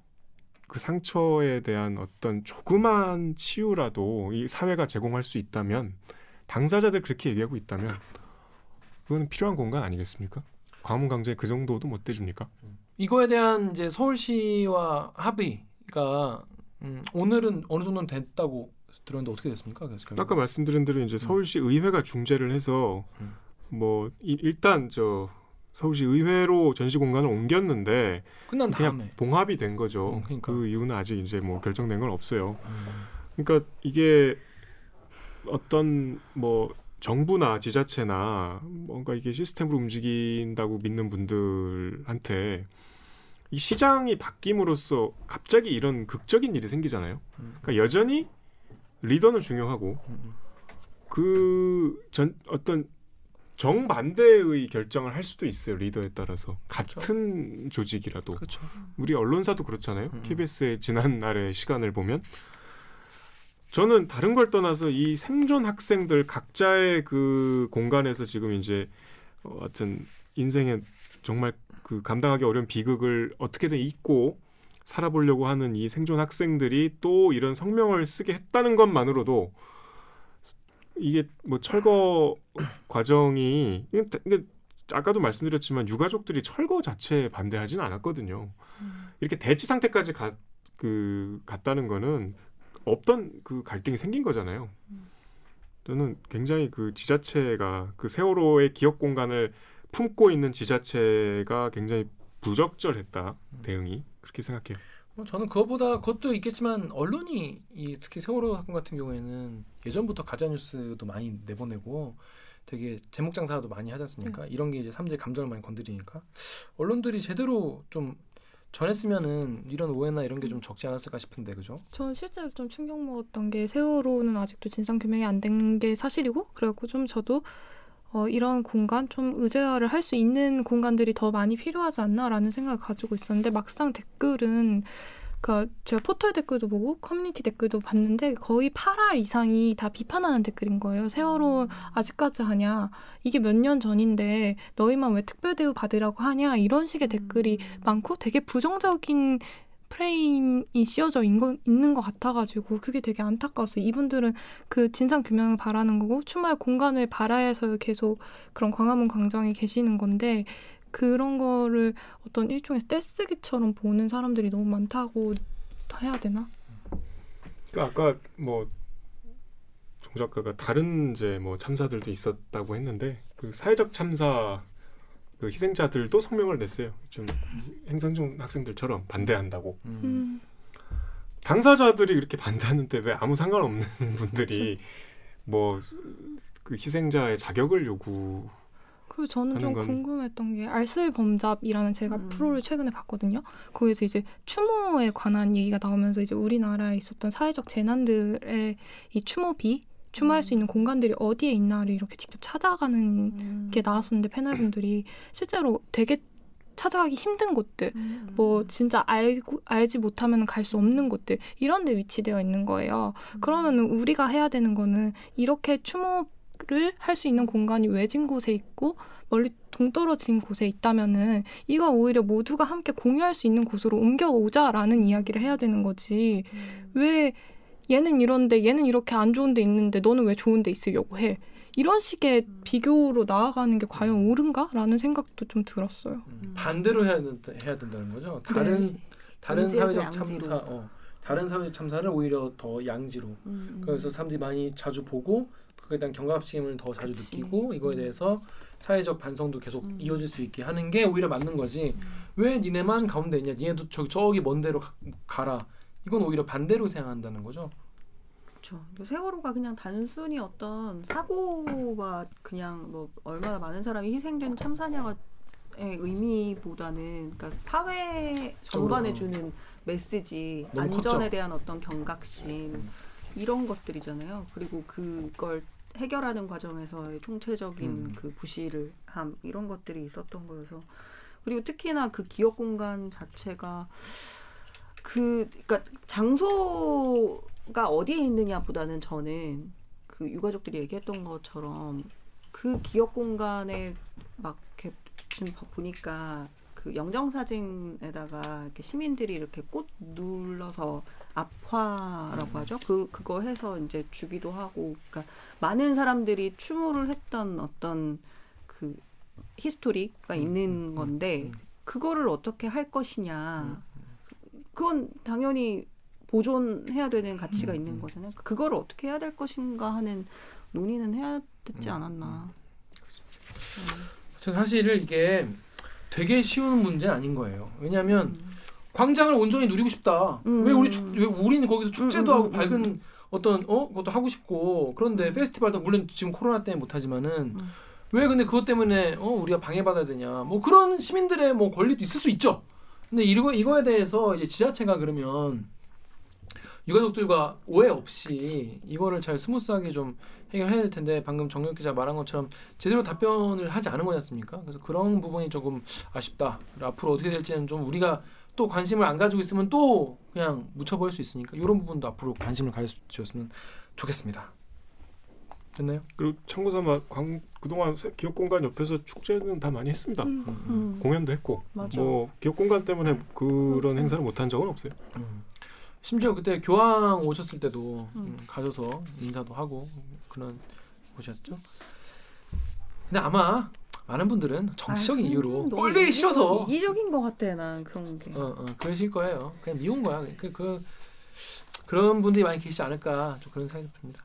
그 상처에 대한 어떤 조그만 치유라도 이 사회가 제공할 수 있다면 당사자들 그렇게 얘기하고 있다면 그건 필요한 공간 아니겠습니까? 광화문 광장에 그 정도도 못 대줍니까? 이거에 대한 이제 서울시와 합의가 음, 오늘은 어느 정도는 됐다고 들었는데 어떻게 됐습니까? 그래서 아까 말씀드린 대로 이제 서울시 음. 의회가 중재를 해서 음. 뭐 이, 일단 저 서울시 의회로 전시 공간을 옮겼는데 끝난 다음에 그냥 봉합이 된 거죠. 음, 그러니까. 그 이유는 아직 이제 뭐 결정된 건 없어요. 음. 그러니까 이게 어떤 뭐 정부나 지자체나 뭔가 이게 시스템으로 움직인다고 믿는 분들한테 이 시장이 바뀜으로써 갑자기 이런 극적인 일이 생기잖아요. 음. 그러니까 여전히 리더는 중요하고 음. 그 전 어떤 정반대의 결정을 할 수도 있어요. 리더에 따라서. 같은 그렇죠. 조직이라도. 그렇죠. 우리 언론사도 그렇잖아요. 음. 케이비에스의 지난날의 시간을 보면. 저는 다른 걸 떠나서 이 생존 학생들 각자의 그 공간에서 지금 이제 어, 하여튼 인생에 정말 그 감당하기 어려운 비극을 어떻게든 잊고 살아보려고 하는 이 생존 학생들이 또 이런 성명을 쓰게 했다는 것만으로도 이게 뭐 철거 과정이 아까도 말씀드렸지만 유가족들이 철거 자체에 반대하진 않았거든요. 이렇게 대치 상태까지 가, 그, 갔다는 거는 없던 그 갈등이 생긴 거잖아요. 저는 굉장히 그 지자체가 그 세월호의 기억 공간을 품고 있는 지자체가 굉장히 부적절했다. 대응이. 그렇게 생각해요. 저는 그것보다 그것도 있겠지만 언론이 이 특히 세월호 사건 같은 경우에는 예전부터 가짜뉴스도 많이 내보내고 되게 제목 장사도 많이 하지 않습니까? 음. 이런 게 이제 사람들의 감정을 많이 건드리니까 언론들이 제대로 좀 전했으면은 이런 오해나 이런 게 좀 적지 않았을까 싶은데 그죠? 전 실제로 좀 충격 먹었던 게 세월호는 아직도 진상 규명이 안 된 게 사실이고 그래갖고 좀 저도 어, 이런 공간 좀 의제화를 할 수 있는 공간들이 더 많이 필요하지 않나라는 생각을 가지고 있었는데 막상 댓글은 그러니까 제가 포털 댓글도 보고 커뮤니티 댓글도 봤는데 거의 팔 할 이상이 다 비판하는 댓글인 거예요. 세월호 아직까지 하냐. 이게 몇 년 전인데 너희만 왜 특별 대우 받으라고 하냐. 이런 식의 댓글이 많고 되게 부정적인 프레임이 씌워져 있는 것 같아가지고 그게 되게 안타까웠어요. 이분들은 그 진상규명을 바라는 거고 추모의 공간을 바라야 해서 계속 그런 광화문 광장에 계시는 건데 그런 거를 어떤 일종의 떼쓰기처럼 보는 사람들이 너무 많다고 해야 되나? 그러니까 아까 뭐 정 작가가 다른 이제 뭐 참사들도 있었다고 했는데 그 사회적 참사 그 희생자들도 성명을 냈어요. 좀 행성중 학생들처럼 반대한다고. 음. 당사자들이 이렇게 반대하는데 왜 아무 상관없는 분들이 뭐 그 희생자의 자격을 요구. 그리고 저는 좀 건... 궁금했던 게 알쓸범잡이라는 제가 음. 프로를 최근에 봤거든요. 거기에서 이제 추모에 관한 얘기가 나오면서 이제 우리나라에 있었던 사회적 재난들의 이 추모비 추모할 음. 수 있는 공간들이 어디에 있나를 이렇게 직접 찾아가는 음. 게 나왔었는데 패널분들이 실제로 되게 찾아가기 힘든 곳들, 음. 뭐 진짜 알고, 알지 못하면 갈 수 없는 곳들, 이런 데 위치되어 있는 거예요. 음. 그러면 우리가 해야 되는 거는 이렇게 추모를 할 수 있는 공간이 외진 곳에 있고 멀리 동떨어진 곳에 있다면은 이거 오히려 모두가 함께 공유할 수 있는 곳으로 옮겨오자라는 이야기를 해야 되는 거지. 음. 왜 얘는 이런데 얘는 이렇게 안 좋은 데 있는데 너는 왜 좋은 데 있으려고 해? 이런 식의 음. 비교로 나아가는 게 과연 옳은가라는 생각도 좀 들었어요. 음. 반대로 해야, 된다, 해야 된다는 거죠. 다른 네. 다른 사회적 참사, 어, 다른 사회적 참사를 오히려 더 양지로. 음. 그래서 사람들이 많이 자주 보고 그에 대한 경각심을 더 자주 그치. 느끼고 이거에 대해서 사회적 반성도 계속 음. 이어질 수 있게 하는 게 오히려 맞는 거지. 음. 왜 니네만 가운데 있냐? 니네도 저기, 저기 먼 데로 가, 가라. 이건 오히려 반대로 생각한다는 거죠. 그렇죠. 세월호가 그냥 단순히 어떤 사고와 그냥 뭐 얼마나 많은 사람이 희생된 참사냐의 의미보다는 그러니까 사회 전반에 주는 메시지, 안전에 대한 어떤 경각심 이런 것들이잖아요. 그리고 그걸 해결하는 과정에서의 총체적인 음. 그 부실함 이런 것들이 있었던 거여서 그리고 특히나 그 기억 공간 자체가 그 그러니까 장소 가 어디에 있느냐보다는 저는 그 유가족들이 얘기했던 것처럼 그 기억 공간에 막 이렇게 지금 보니까 그 영정 사진에다가 이렇게 시민들이 이렇게 꽃 눌러서 앞화라고 하죠. 그 그거 해서 이제 주기도 하고, 그러니까 많은 사람들이 추모를 했던 어떤 그 히스토리가 음, 있는 건데 음, 음. 그거를 어떻게 할 것이냐. 그건 당연히. 보존해야 되는 가치가 음, 있는 거잖아요. 그걸 어떻게 해야 될 것인가 하는 논의는 해야 되지 않았나. 음. 사실 이게 되게 쉬운 문제는 아닌 거예요. 왜냐하면 음. 광장을 온전히 누리고 싶다. 음. 왜 우리 축, 왜 우리는 거기서 축제도 음, 하고 음, 밝은 음. 어떤 어 것도 하고 싶고 그런데 페스티벌도 물론 지금 코로나 때문에 못하지만은 음. 왜 근데 그것 때문에 어 우리가 방해받아야 되냐. 뭐 그런 시민들의 뭐 권리도 있을 수 있죠. 근데 이거 이거에 대해서 이제 지자체가 그러면 유가족들과 오해 없이 그치. 이거를 잘 스무스하게 좀 해결해야 될 텐데 방금 정혁 기자 말한 것처럼 제대로 답변을 하지 않은 거지 않습니까? 그래서 그런 부분이 조금 아쉽다. 앞으로 어떻게 될지는 좀 우리가 또 관심을 안 가지고 있으면 또 그냥 묻혀버릴 수 있으니까 이런 부분도 앞으로 관심을 가져주셨으면 좋겠습니다. 됐나요? 그리고 참고삼아 광, 그동안 기업공간 옆에서 축제는 다 많이 했습니다. 음, 음. 음. 공연도 했고 맞아. 뭐 기업공간 때문에 그런 맞아. 행사를 못한 적은 없어요. 음. 심지어 그때 교황 오셨을 때도 음. 가셔서 인사도 하고 그런 곳이었죠. 근데 아마 많은 분들은 정치적인 아이, 이유로 꼴보기 싫어서 이기적인 것 같아. 난 그런 게. 어, 어, 그러실 거예요. 그냥 미운 거야. 그, 그, 그런 분들이 많이 계시지 않을까 좀 그런 생각이 듭니다.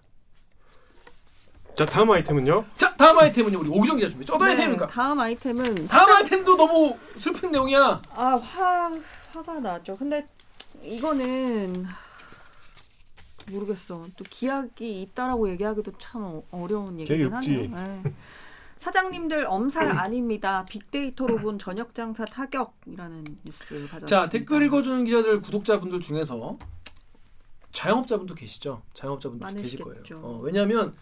자 다음 아이템은요? 자 다음 아이템은요 우리 오기정 기자 준비. 어떤 네, 아이템입니까? 다음 아이템은 다음 사장... 아이템도 너무 슬픈 내용이야. 아 화 화가 나죠. 근데 이거는 모르겠어. 또 기약이 있다라고 얘기하기도 참 어려운 얘기긴 하네요. 사장님들 엄살 아닙니다. 빅데이터로 본 저녁 장사 타격이라는 뉴스를 가져왔습니다. 자 댓글 읽어주는 기자들 구독자분들 중에서 자영업자분도 계시죠? 자영업자분도 계실 거예요. 어, 왜냐하면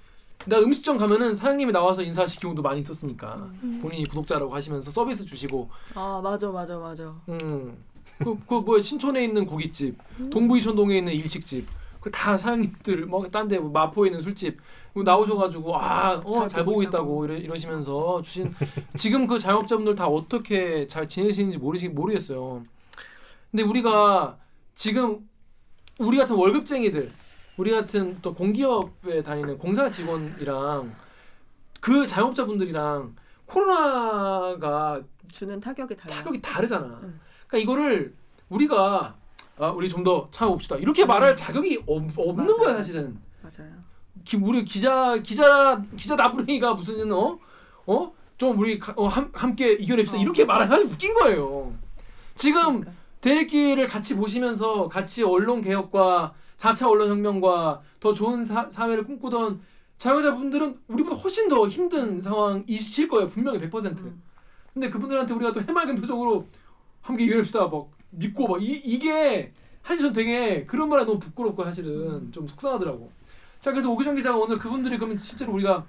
나 음식점 가면은 사장님이 나와서 인사하실 경우도 많이 있었으니까 음. 본인이 구독자라고 하시면서 서비스 주시고. 아 맞아 맞아 맞아. 음. 그, 그 뭐야 신촌에 있는 고깃집, 음. 동부이천동에 있는 일식집, 그 다 사장님들 뭐 딴 데 뭐 마포에 있는 술집 나오셔가지고 아 어 잘 보고 있다고 이러, 이러시면서 주신 지금 그 자영업자분들 다 어떻게 잘 지내시는지 모르시 모르겠어요. 근데 우리가 지금 우리 같은 월급쟁이들, 우리 같은 또 공기업에 다니는 공사 직원이랑 그 자영업자분들이랑 코로나가 주는 타격이 달라. 타격이 다르잖아. 응. 그러니까 이거를 우리가 아, 우리 좀 더 참아봅시다 이렇게 말할 자격이 없, 없는 맞아요. 거야 사실은. 맞아요. 기, 우리 기자 기자 기자 나부랭이가 무슨 어? 어? 좀 우리 가, 어, 함, 함께 이겨냅시다 어. 이렇게 말하면 웃긴 거예요. 지금 대립기를 같이 보시면서 같이 언론 개혁과 사 차 언론 혁명과 더 좋은 사, 사회를 꿈꾸던 자영업자분들은 우리보다 훨씬 더 힘든 상황이실 거예요. 분명히 백 퍼센트. 음. 근데 그분들한테 우리가 또 해맑은 표정으로 함께 이겨냅시다 막 믿고 막 이, 이게 사실 전 되게 그런 말에 너무 부끄럽고 사실은 좀 속상하더라고. 자 그래서 오기정 기자가 오늘 그분들이 그러면 실제로 우리가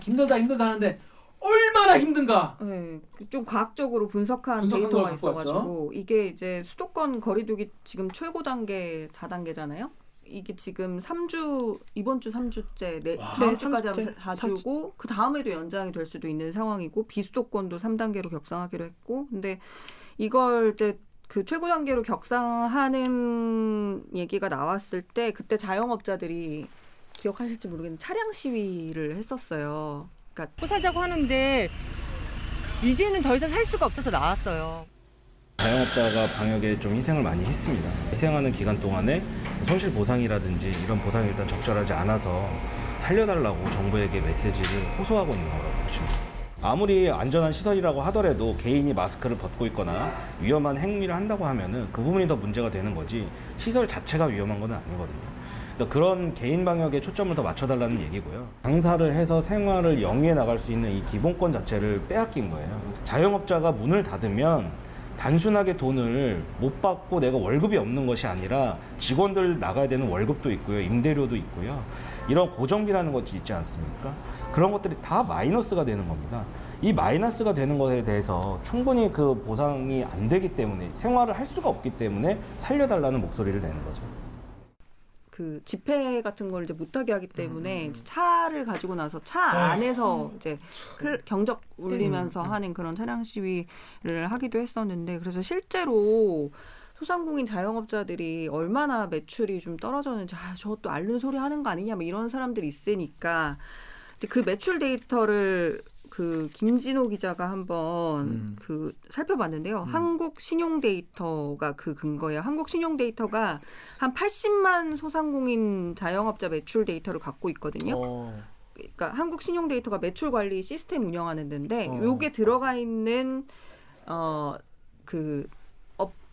힘들다 힘들다 하는데 얼마 얼마나 힘든가. 네, 좀 과학적으로 분석한 데이터가 있어가지고 왔죠. 이게 이제 수도권 거리두기 지금 최고 단계 사 단계잖아요. 이게 지금 삼 주, 이번 주 삼 주째, 네, 다음 주까지 하면 사 주고 그 다음에도 연장이 될 수도 있는 상황이고, 비수도권도 삼 단계로 격상하기로 했고, 근데 이걸 이제 그 최고 단계로 격상하는 얘기가 나왔을 때 그때 자영업자들이 기억하실지 모르겠는데 차량 시위를 했었어요. 그러니까 살자고 하는데 이제는 더 이상 살 수가 없어서 나왔어요. 자영업자가 방역에 좀 희생을 많이 했습니다. 희생하는 기간 동안에 손실 보상이라든지 이런 보상이 일단 적절하지 않아서 살려달라고 정부에게 메시지를 호소하고 있는 거라고 보십니다. 아무리 안전한 시설이라고 하더라도 개인이 마스크를 벗고 있거나 위험한 행위를 한다고 하면은 그 부분이 더 문제가 되는 거지 시설 자체가 위험한 건 아니거든요. 그래서 그런 개인 방역에 초점을 더 맞춰달라는 얘기고요. 장사를 해서 생활을 영위해 나갈 수 있는 이 기본권 자체를 빼앗긴 거예요. 자영업자가 문을 닫으면 단순하게 돈을 못 받고 내가 월급이 없는 것이 아니라 직원들 나가야 되는 월급도 있고요. 임대료도 있고요. 이런 고정비라는 것이 있지 않습니까? 그런 것들이 다 마이너스가 되는 겁니다. 이 마이너스가 되는 것에 대해서 충분히 그 보상이 안 되기 때문에 생활을 할 수가 없기 때문에 살려달라는 목소리를 내는 거죠. 그 집회 같은 걸 이제 못하게 하기 때문에 음. 이제 차를 가지고 나서 차 안에서 음. 이제 경적 울리면서 음. 하는 그런 차량 시위를 하기도 했었는데, 그래서 실제로 소상공인 자영업자들이 얼마나 매출이 좀 떨어졌는지, 아, 저것도 앓는 소리 하는 거 아니냐 뭐 이런 사람들이 있으니까 그 매출 데이터를 그 김진호 기자가 한번 음. 그 살펴봤는데요. 음. 한국 신용 데이터가 그 근거예요. 한국 신용 데이터가 한 팔십만 소상공인 자영업자 매출 데이터를 갖고 있거든요. 어. 그러니까 한국 신용 데이터가 매출 관리 시스템 운영하는 데인데, 어. 요게 들어가 있는 어 그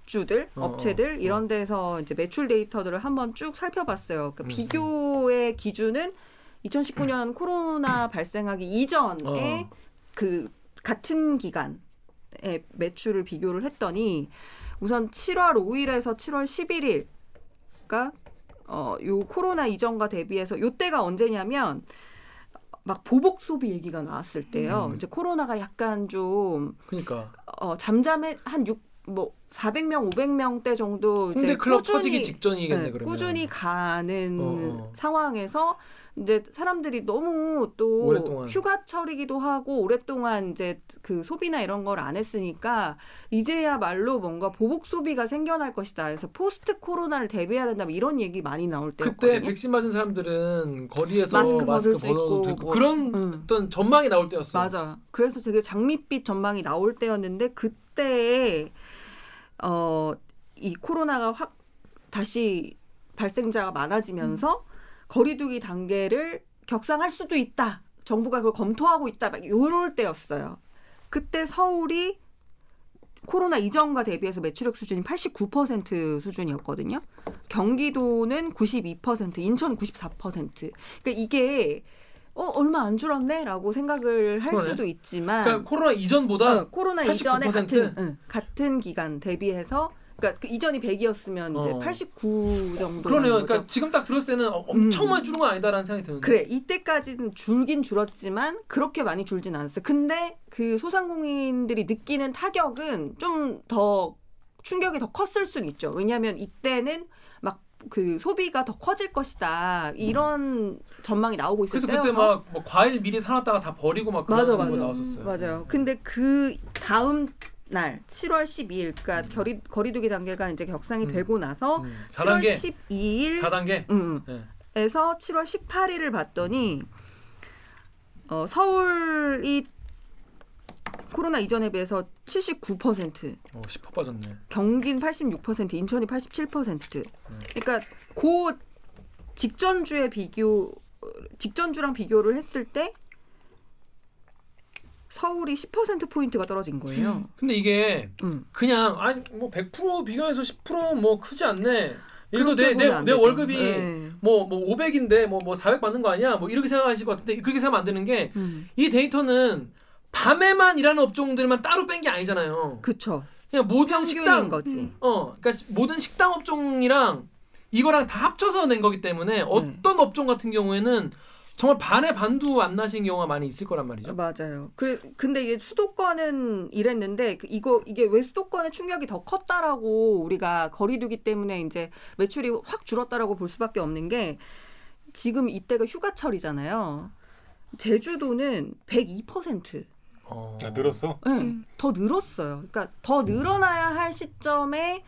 주들, 어, 업체들 어. 이런 데서 이제 매출 데이터들을 한번 쭉 살펴봤어요. 그러니까 음. 비교의 기준은 이천십구 년 코로나 발생하기 이전에 어. 그 같은 기간의 매출을 비교를 했더니 우선 칠월 오일에서 칠월 십일일, 그러니까 어, 요 코로나 이전과 대비해서 요때가 언제냐면 막 보복 소비 얘기가 나왔을 때요. 음. 이제 코로나가 약간 좀 그러니까 어, 잠잠해 한 육 뭐 사백 명, 오백 명대 정도 이제 클럽 꾸준히, 직전이겠네, 네, 그러면. 꾸준히 가는 어. 상황에서 이제 사람들이 너무 또 오랫동안. 휴가철이기도 하고 오랫동안 이제 그 소비나 이런 걸 안 했으니까 이제야말로 뭔가 보복 소비가 생겨날 것이다. 그래서 포스트 코로나를 대비해야 된다. 이런 얘기 많이 나올 때였거든요. 그때 백신 맞은 사람들은 거리에서 마스크, 마스크 벗을 벗어도 수 있고, 뭐, 그런 음. 어떤 전망이 나올 때였어. 맞아. 그래서 되게 장밋빛 전망이 나올 때였는데 그때 어, 이 코로나가 확 다시 발생자가 많아지면서 음. 거리두기 단계를 격상할 수도 있다. 정부가 그걸 검토하고 있다. 막 요럴 때였어요. 그때 서울이 코로나 이전과 대비해서 매출액 수준이 팔십구 퍼센트 수준이었거든요. 경기도는 구십이 퍼센트, 인천 구십사 퍼센트. 그러니까 이게 어, 얼마 안 줄었네라고 생각을 할 그러네. 수도 있지만, 그러니까 코로나 이전보다 어, 코로나 팔십구 퍼센트? 이전에 같은 응, 같은 기간 대비해서, 그러니까 그 이전이 백이었으면 어. 이제 팔십구 정도. 그러네요. 거죠. 그러니까 지금 딱 들었을 때는 엄청 음. 많이 줄은 건 아니다라는 생각이 드는데. 그래, 이때까지는 줄긴 줄었지만 그렇게 많이 줄진 않았어요. 근데 그 소상공인들이 느끼는 타격은 좀 더 충격이 더 컸을 수는 있죠. 왜냐하면 이때는 막 그 소비가 더 커질 것이다 이런 음. 전망이 나오고 있었어요. 그래서 그때 막 뭐 과일 미리 사놨다가 다 버리고 막 그런 거 나왔었어요. 맞아요. 근데 그 다음 날 칠월 십이일, 그러니까 음. 거리, 거리두기 단계가 이제 격상이 음. 되고 나서 음. 칠월 십이일 사 단계 음, 네. 에서 칠월 십팔일을 봤더니 어, 서울이 코로나 이전에 비해서 칠십구 퍼센트, 어, 십 퍼센트 빠졌네. 경기는 팔십육 퍼센트, 인천이 팔십칠 퍼센트. 음. 그러니까 그 직전주에 비교, 직전주랑 비교를 했을 때 서울이 십 퍼센트 포인트가 떨어진 거예요. 근데 이게 음. 그냥 아니 뭐 백 퍼센트 비교해서 십 퍼센트 뭐 크지 않네. 예를 들어 내 내 내 월급이 뭐뭐 뭐 오백인데 뭐뭐 뭐 사백 받는 거 아니야? 뭐 이렇게 생각하실 것 같은데 그렇게 생각하면 안 되는 게 이 음. 데이터는 밤에만 일하는 업종들만 따로 뺀 게 아니잖아요. 그렇죠. 그냥 모든 식당 거지. 어, 그러니까 모든 식당 업종이랑 이거랑 다 합쳐서 낸 거기 때문에 어떤 음. 업종 같은 경우에는 정말 반의 반도 안 나신 경우가 많이 있을 거란 말이죠. 맞아요. 그, 근데 이게 수도권은 이랬는데 이거 이게 왜 수도권의 충격이 더 컸다라고 우리가 거리두기 때문에 이제 매출이 확 줄었다라고 볼 수밖에 없는 게 지금 이때가 휴가철이잖아요. 제주도는 백이 퍼센트. 어... 아, 늘었어? 네, 음. 더 늘었어요. 그러니까 더 늘어나야 할 시점에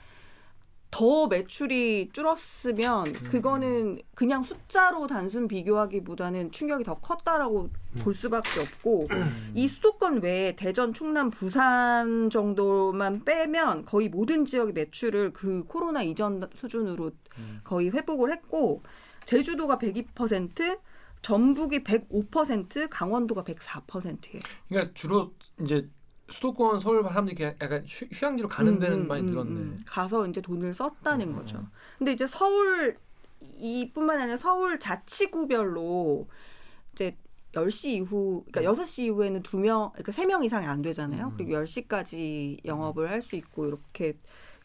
더 매출이 줄었으면 음. 그거는 그냥 숫자로 단순 비교하기보다는 충격이 더 컸다라고 음. 볼 수밖에 없고 음. 이 수도권 외에 대전, 충남, 부산 정도만 빼면 거의 모든 지역의 매출을 그 코로나 이전 수준으로 음. 거의 회복을 했고 제주도가 백이 퍼센트, 전북이 백오 퍼센트, 강원도가 백사 퍼센트예요. 그러니까 주로 이제 수도권 서울 사람들이 약간 휴양지로 가는 데는 음, 많이 늘었네. 음, 가서 이제 돈을 썼다는 음. 거죠. 근데 이제 서울 이뿐만 아니라 서울 자치구별로 이제 열 시 이후, 그러니까 여섯 시 이후에는 두 명, 그러니까 세 명 이상이 안 되잖아요. 음. 그리고 열 시까지 영업을 할 수 있고 이렇게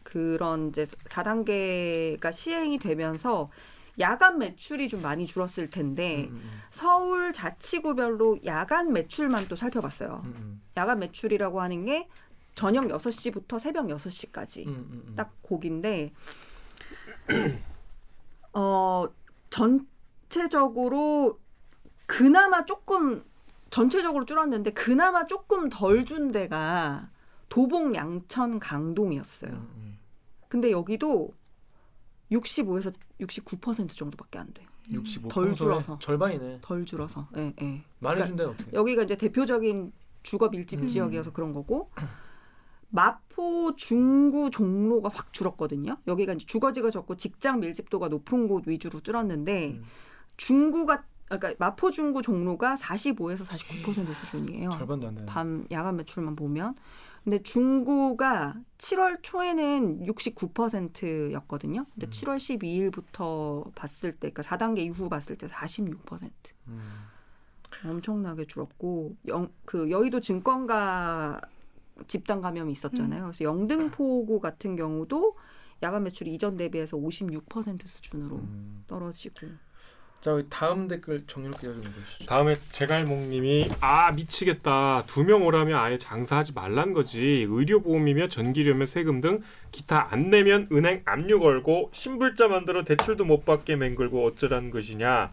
그런 이제 사 단계가 시행이 되면서 야간 매출이 좀 많이 줄었을 텐데 음, 음. 서울 자치구별로 야간 매출만 또 살펴봤어요. 음, 음. 야간 매출이라고 하는 게 저녁 여섯 시부터 새벽 여섯 시까지 음, 음, 음. 딱 곡인데 어, 전체적으로 그나마 조금 전체적으로 줄었는데 그나마 조금 덜 준 데가 도봉, 양천, 강동이었어요. 음, 음. 근데 여기도 육십오에서 육십구 퍼센트 정도밖에 안 돼. 육십오. 덜 줄어서. 절반이네. 덜 줄어서. 예, 예. 많이 준 데는 어떻게? 여기가 이제 대표적인 주거 밀집 음. 지역이어서 그런 거고 마포, 중구, 종로가 확 줄었거든요. 여기가 이제 주거지가 적고 직장 밀집도가 높은 곳 위주로 줄었는데 음. 중구가 그러니까 마포, 중구, 종로가 사십오에서 사십구 퍼센트 수준이에요. 절반도 안 돼. 밤 야간 매출만 보면. 근데 중구가 칠월 초에는 육십구 퍼센트였거든요. 근데 음. 칠월 십이일부터 봤을 때, 그러니까 사 단계 이후 봤을 때 사십육 퍼센트. 음. 엄청나게 줄었고, 영, 그 여의도 증권가 집단 감염이 있었잖아요. 음. 그래서 영등포구 같은 경우도 야간 매출이 이전 대비해서 오십육 퍼센트 수준으로 음. 떨어지고. 자, 우리 다음 댓글 정현욱 기자 좀 보시죠. 다음에 제갈목님이 아 미치겠다. 두 명 오라면 아예 장사하지 말란 거지. 의료보험이며 전기료며 세금 등 기타 안 내면 은행 압류 걸고 신불자 만들어 대출도 못 받게 맹글고 어쩌란 것이냐.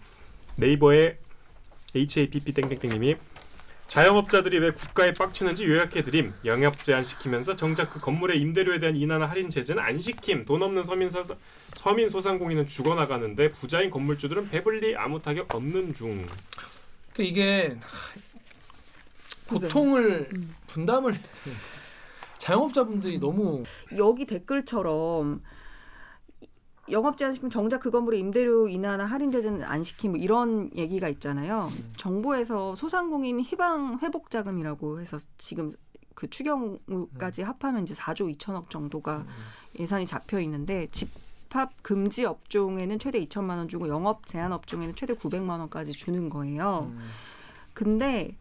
네이버의 에이치에이피피 땡땡땡님이 자영업자들이 왜 국가에 빡치는지 요약해드림. 영업 제한시키면서 정작 그 건물의 임대료에 대한 인하나 할인 제재는 안 시킴. 돈 없는 서민, 서, 서민 소상공인은 죽어나가는데 부자인 건물주들은 배불리 아무 타격 없는 중. 그러니까 이게 고통을 분담을 자영업자분들이 너무 여기 댓글처럼 영업 제한 시키면 정작 그 건물의 임대료 인하나 할인 제재는 안 시키면 뭐 이런 얘기가 있잖아요. 음. 정부에서 소상공인 희망 회복 자금이라고 해서 지금 그 추경까지 음. 합하면 이제 사조 이천억 정도가 음. 예산이 잡혀 있는데 집합 금지 업종에는 최대 이천만 원 주고 영업 제한 업종에는 최대 구백만 원까지 주는 거예요. 음. 근데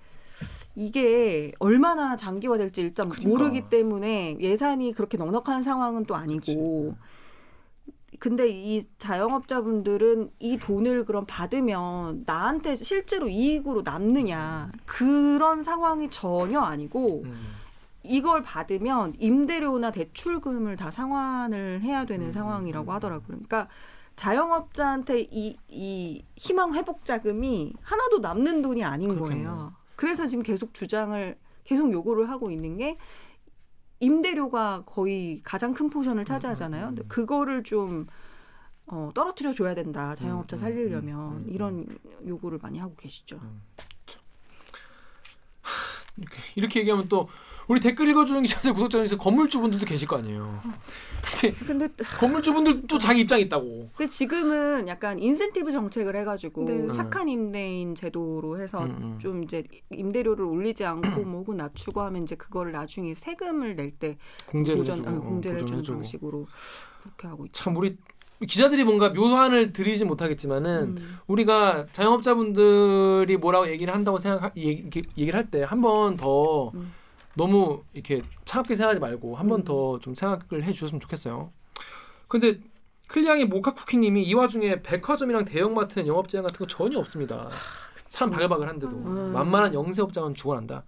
이게 얼마나 장기화될지 일단 그러니까. 모르기 때문에 예산이 그렇게 넉넉한 상황은 또 아니고. 그치. 근데 이 자영업자분들은 이 돈을 그럼 받으면 나한테 실제로 이익으로 남느냐 그런 상황이 전혀 아니고 음. 이걸 받으면 임대료나 대출금을 다 상환을 해야 되는 음. 상황이라고 하더라고요. 그러니까 자영업자한테 이, 이 희망 회복 자금이 하나도 남는 돈이 아닌 그렇겠네요. 거예요. 그래서 지금 계속 주장을 계속 요구를 하고 있는 게 임대료가 거의 가장 큰 포션을 차지하잖아요. 근데 그거를 좀 어, 떨어뜨려 줘야 된다. 자영업자 살리려면 이런 요구를 많이 하고 계시죠. 이렇게 얘기하면 또 우리 댓글 읽어주는 기자들 구독자 중에서 건물주분들도 계실 거 아니에요. 근데, 근데 건물주분들도 자기 입장이 있다고. 근데 지금은 약간 인센티브 정책을 해가지고 네. 착한 임대인 제도로 해서 음, 음. 좀 이제 임대료를 올리지 않고 뭐 혹은 낮추고 하면 이제 그거를 나중에 세금을 낼 때 공제를 해주고 응, 공제를 해주는 해주고. 방식으로 그렇게 하고 있죠. 참 우리 기자들이 뭔가 묘사안을 드리진 못하겠지만은 음. 우리가 자영업자분들이 뭐라고 얘기를 한다고 생각 얘기, 얘기를 할 때 한 번 더 음. 너무 이렇게 차갑게 생각하지 말고 한 번 더 좀 음. 생각을 해주셨으면 좋겠어요. 근데 클리앙의 모카쿠키님이 이 와중에 백화점이랑 대형마트는 영업 제한 같은 거 전혀 없습니다. 사람 바글바글한데도 음. 만만한 영세업자는 죽어난다.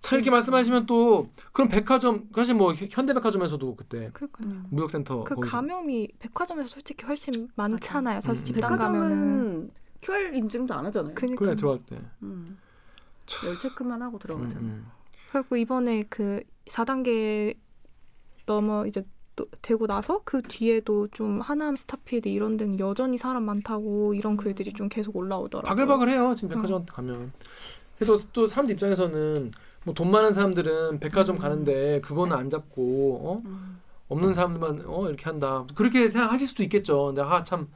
참 이렇게 말씀하시면 또 그럼 백화점 사실 뭐 현대백화점에서도 그때 그렇군요. 무역센터 그 감염이 백화점에서 솔직히 훨씬 많잖아요. 사실 음. 집단 가면은 큐알 인증도 안 하잖아요. 그래 들어갈 때 음. 열 체크만 하고 들어가잖아요. 음, 음. 그리고 이번에 그 사 단계 넘어 이제 또 되고 나서 그 뒤에도 좀 하남 스타필드 이런 데는 여전히 사람 많다고 이런 글들이 좀 계속 올라오더라고요. 바글바글해요 지금 백화점 응. 가면. 그래서 또 사람들 입장에서는 뭐 돈 많은 사람들은 백화점 응. 가는데 그거는 안 잡고 어? 응. 없는 사람들만 어 이렇게 한다 그렇게 생각하실 수도 있겠죠. 근데 아 참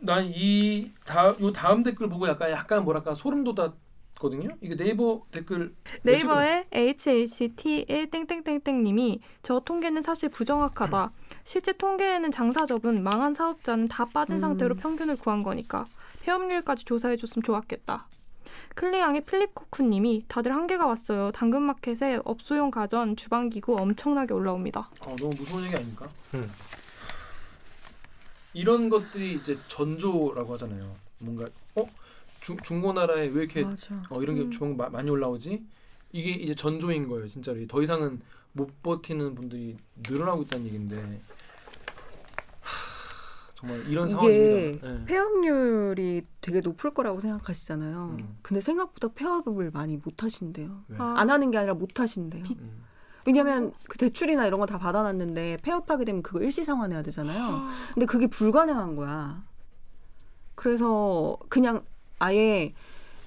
난 이 다 요 다음 댓글 보고 약간 약간 뭐랄까 소름 돋았. 거든요. 이게 네이버 댓글 네이버의 에이치에이치티의 땡땡땡땡님이 저 통계는 사실 부정확하다. 실제 통계에는 장사적은 망한 사업자는 다 빠진 음. 상태로 평균을 구한 거니까 폐업률까지 조사해줬으면 좋았겠다. 클리앙의 필립코쿠님이 다들 한계가 왔어요. 당근마켓에 업소용 가전, 주방기구 엄청나게 올라옵니다. 아, 너무 무서운 얘기 아닙니까? 음. 이런 것들이 이제 전조라고 하잖아요. 뭔가 어? 중, 중고나라에 왜 이렇게 어, 이런 게 음. 주목 마, 많이 올라오지? 이게 이제 전조인 거예요. 진짜로 더 이상은 못 버티는 분들이 늘어나고 있다는 얘기인데 하, 정말 이런 상황입니다. 이게 네. 폐업률이 되게 높을 거라고 생각하시잖아요. 음. 근데 생각보다 폐업을 많이 못 하신대요. 왜? 안 하는 게 아니라 못 하신대요. 음. 왜냐면 그 대출이나 이런 거 다 받아놨는데 폐업하게 되면 그거 일시상환해야 되잖아요. 근데 그게 불가능한 거야. 그래서 그냥 아예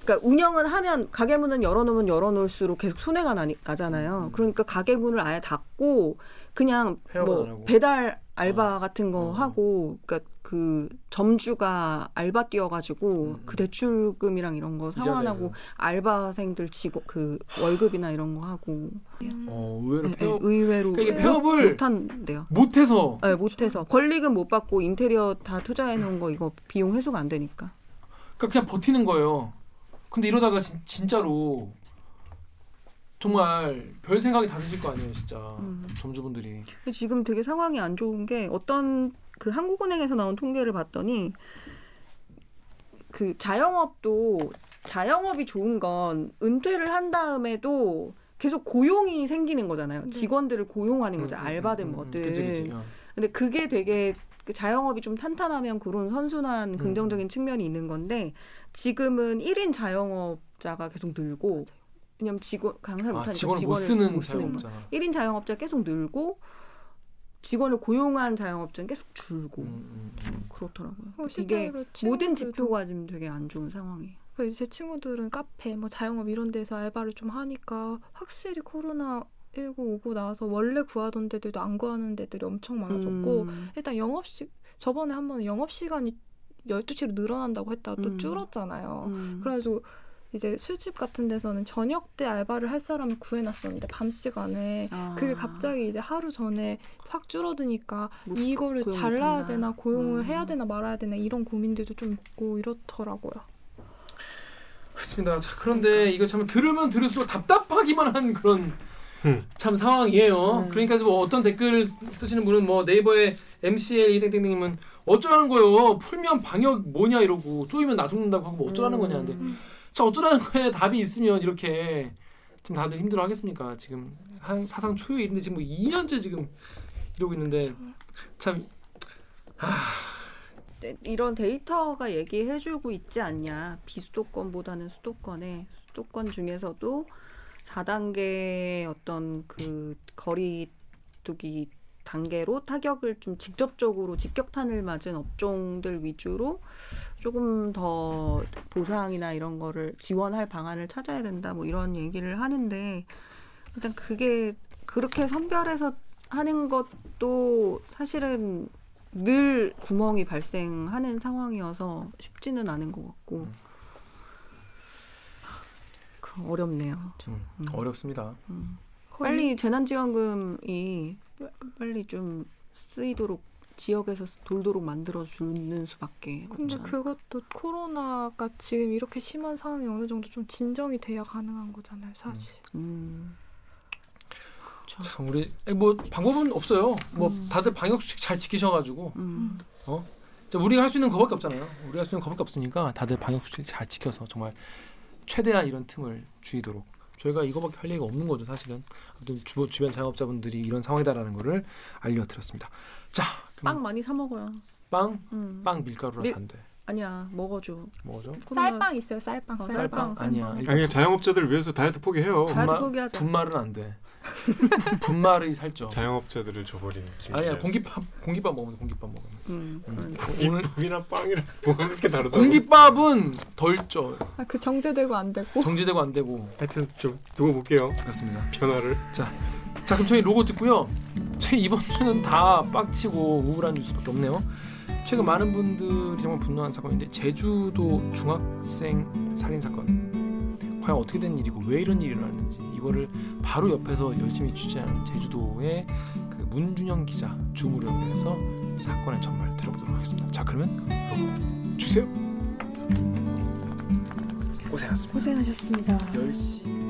그러니까 운영은 하면 가게문은 열어놓으면 열어놓을수록 계속 손해가 나니, 나잖아요. 음. 그러니까 가게문을 아예 닫고 그냥 뭐 배달 알바 아. 같은 거 어. 하고 그러니까 그 점주가 알바 뛰어가지고 음. 그 대출금이랑 이런 거 상환하고 알바생들 직업 그 월급이나 이런 거 하고 음. 어, 의외로 네, 폐업. 의외로 그러니까 이게 폐업을 못한대요. 못해서 네, 못해서 권리금 못 받고 인테리어 다 투자해놓은 거 이거 비용 해소가 안 되니까. 그냥 버티는 거예요. 근데 이러다가 진, 진짜로 정말 별 생각이 다 드실 거 아니에요, 진짜. 음. 점주분들이. 지금 되게 상황이 안 좋은 게 어떤 그 한국은행에서 나온 통계를 봤더니 그 자영업도 자영업이 좋은 건 은퇴를 한 다음에도 계속 고용이 생기는 거잖아요. 네. 직원들을 고용하는 거죠. 음, 알바든 음, 뭐든. 그치, 그치. 어. 근데 그게 되게 그 자영업이 좀 탄탄하면 그런 선순환 긍정적인 음. 측면이 있는 건데 지금은 일 인 자영업자가 계속 늘고 왜냐면 직원 강사를 아, 못하니까 직원을, 직원을 못 쓰는, 못 쓰는 자영업자. 일 인 자영업자가 계속 늘고 직원을 고용한 자영업자는 계속 줄고 음, 음. 그렇더라고요. 어, 이게 모든 지표가 지금 되게 안 좋은 상황이에요. 제 친구들은 카페, 뭐 자영업 이런 데서 알바를 좀 하니까 확실히 코로나 일구 오고 나서 원래 구하던 데들도 안 구하는 데들이 엄청 많아졌고 음. 일단 영업시 저번에 한번 영업시간이 열두 시로 늘어난다고 했다가 또 음. 줄었잖아요. 음. 그래가지고 이제 술집 같은 데서는 저녁 때 알바를 할 사람을 구해놨었는데 밤 시간에 아. 그게 갑자기 이제 하루 전에 확 줄어드니까 이거를 잘라야 되나 고용을 음. 해야 되나 말아야 되나 이런 고민들도 좀 있고 이렇더라고요. 그렇습니다. 자, 그런데 그러니까. 이거 참 들으면 들을수록 답답하기만 한 그런 음. 참 상황이에요. 음. 그러니까 뭐 어떤 댓글 쓰시는 분은 뭐 네이버의 엠씨엘 땡땡땡님은 어쩌라는 거예요. 풀면 방역 뭐냐 이러고 쪼이면 나 죽는다고 하고 뭐 어쩌라는 거냐. 근데 자 어쩌라는 거에 답이 있으면 이렇게 지금 다들 힘들어 하겠습니까? 지금 한 사상 초유 일인데 지금 뭐 이 년째 지금 이러고 있는데 참 아. 이런 데이터가 얘기해주고 있지 않냐. 비수도권보다는 수도권에 수도권 중에서도 사 단계의 어떤 그 거리 두기 단계로 타격을 좀 직접적으로 직격탄을 맞은 업종들 위주로 조금 더 보상이나 이런 거를 지원할 방안을 찾아야 된다 뭐 이런 얘기를 하는데 일단 그게 그렇게 선별해서 하는 것도 사실은 늘 구멍이 발생하는 상황이어서 쉽지는 않은 것 같고 어렵네요. 음, 음. 어렵습니다. 음. 빨리 재난지원금이 빨리 좀 쓰이도록 지역에서 돌도록 만들어주는 수밖에 없죠. 근데 그것도 코로나가 지금 이렇게 심한 상황이 어느 정도 좀 진정이 돼야 가능한 거잖아요, 사실. 음. 음. 참 우리 뭐 방법은 없어요. 뭐 음. 다들 방역수칙 잘 지키셔가지고 음. 어 우리가 할 수 있는 거밖에 없잖아요. 우리가 할 수 있는 거밖에 없으니까 다들 방역 수칙 잘 지켜서 정말 최대한 이런 틈을 주이도록, 저희가 이거밖에 할 얘기가 없는 거죠 사실은. 아무튼 주, 주변 자영업자분들이 이런 상황이다라는 거를 알려드렸습니다. 자, 빵 많이 사 먹어요. 빵? 음. 빵 밀가루라서 안 돼. 아니야, 먹어줘. 먹어줘? 쌀빵 있어요, 쌀빵. 어, 쌀빵. 쌀빵 아니야. 아니, 자영업자들 위해서 다이어트 포기해요. 다이어트 포기하자. 분말은 안 돼. 분말이 살쪄. 자영업자들을 줘버리는. 아니야, 공깃밥, 공깃밥 먹으면 공깃밥 먹으면. 음, 음. 공깃밥이랑 빵이랑 뭐가 그렇게 다르다. 공깃밥은 덜 쪄. 아, 그 정제되고 안 되고. 정제되고 안 되고. 하여튼 좀 두고 볼게요. 그렇습니다. 변화를. 자, 자 그럼 저희 로고 듣고요. 저희 이번 주는 다 빡치고 우울한 뉴스밖에 없네요. 최근 많은 분들이 정말 분노한 사건인데 제주도 중학생 살인사건, 과연 어떻게 된 일이고 왜 이런 일이 일어났는지 이거를 바로 옆에서 열심히 취재하는 제주도의 그 문준영 기자 줌으로 연결해서 사건의 전말 들어보도록 하겠습니다. 자, 그러면 주세요. 고생하셨습니다. 고생하셨습니다. 열 시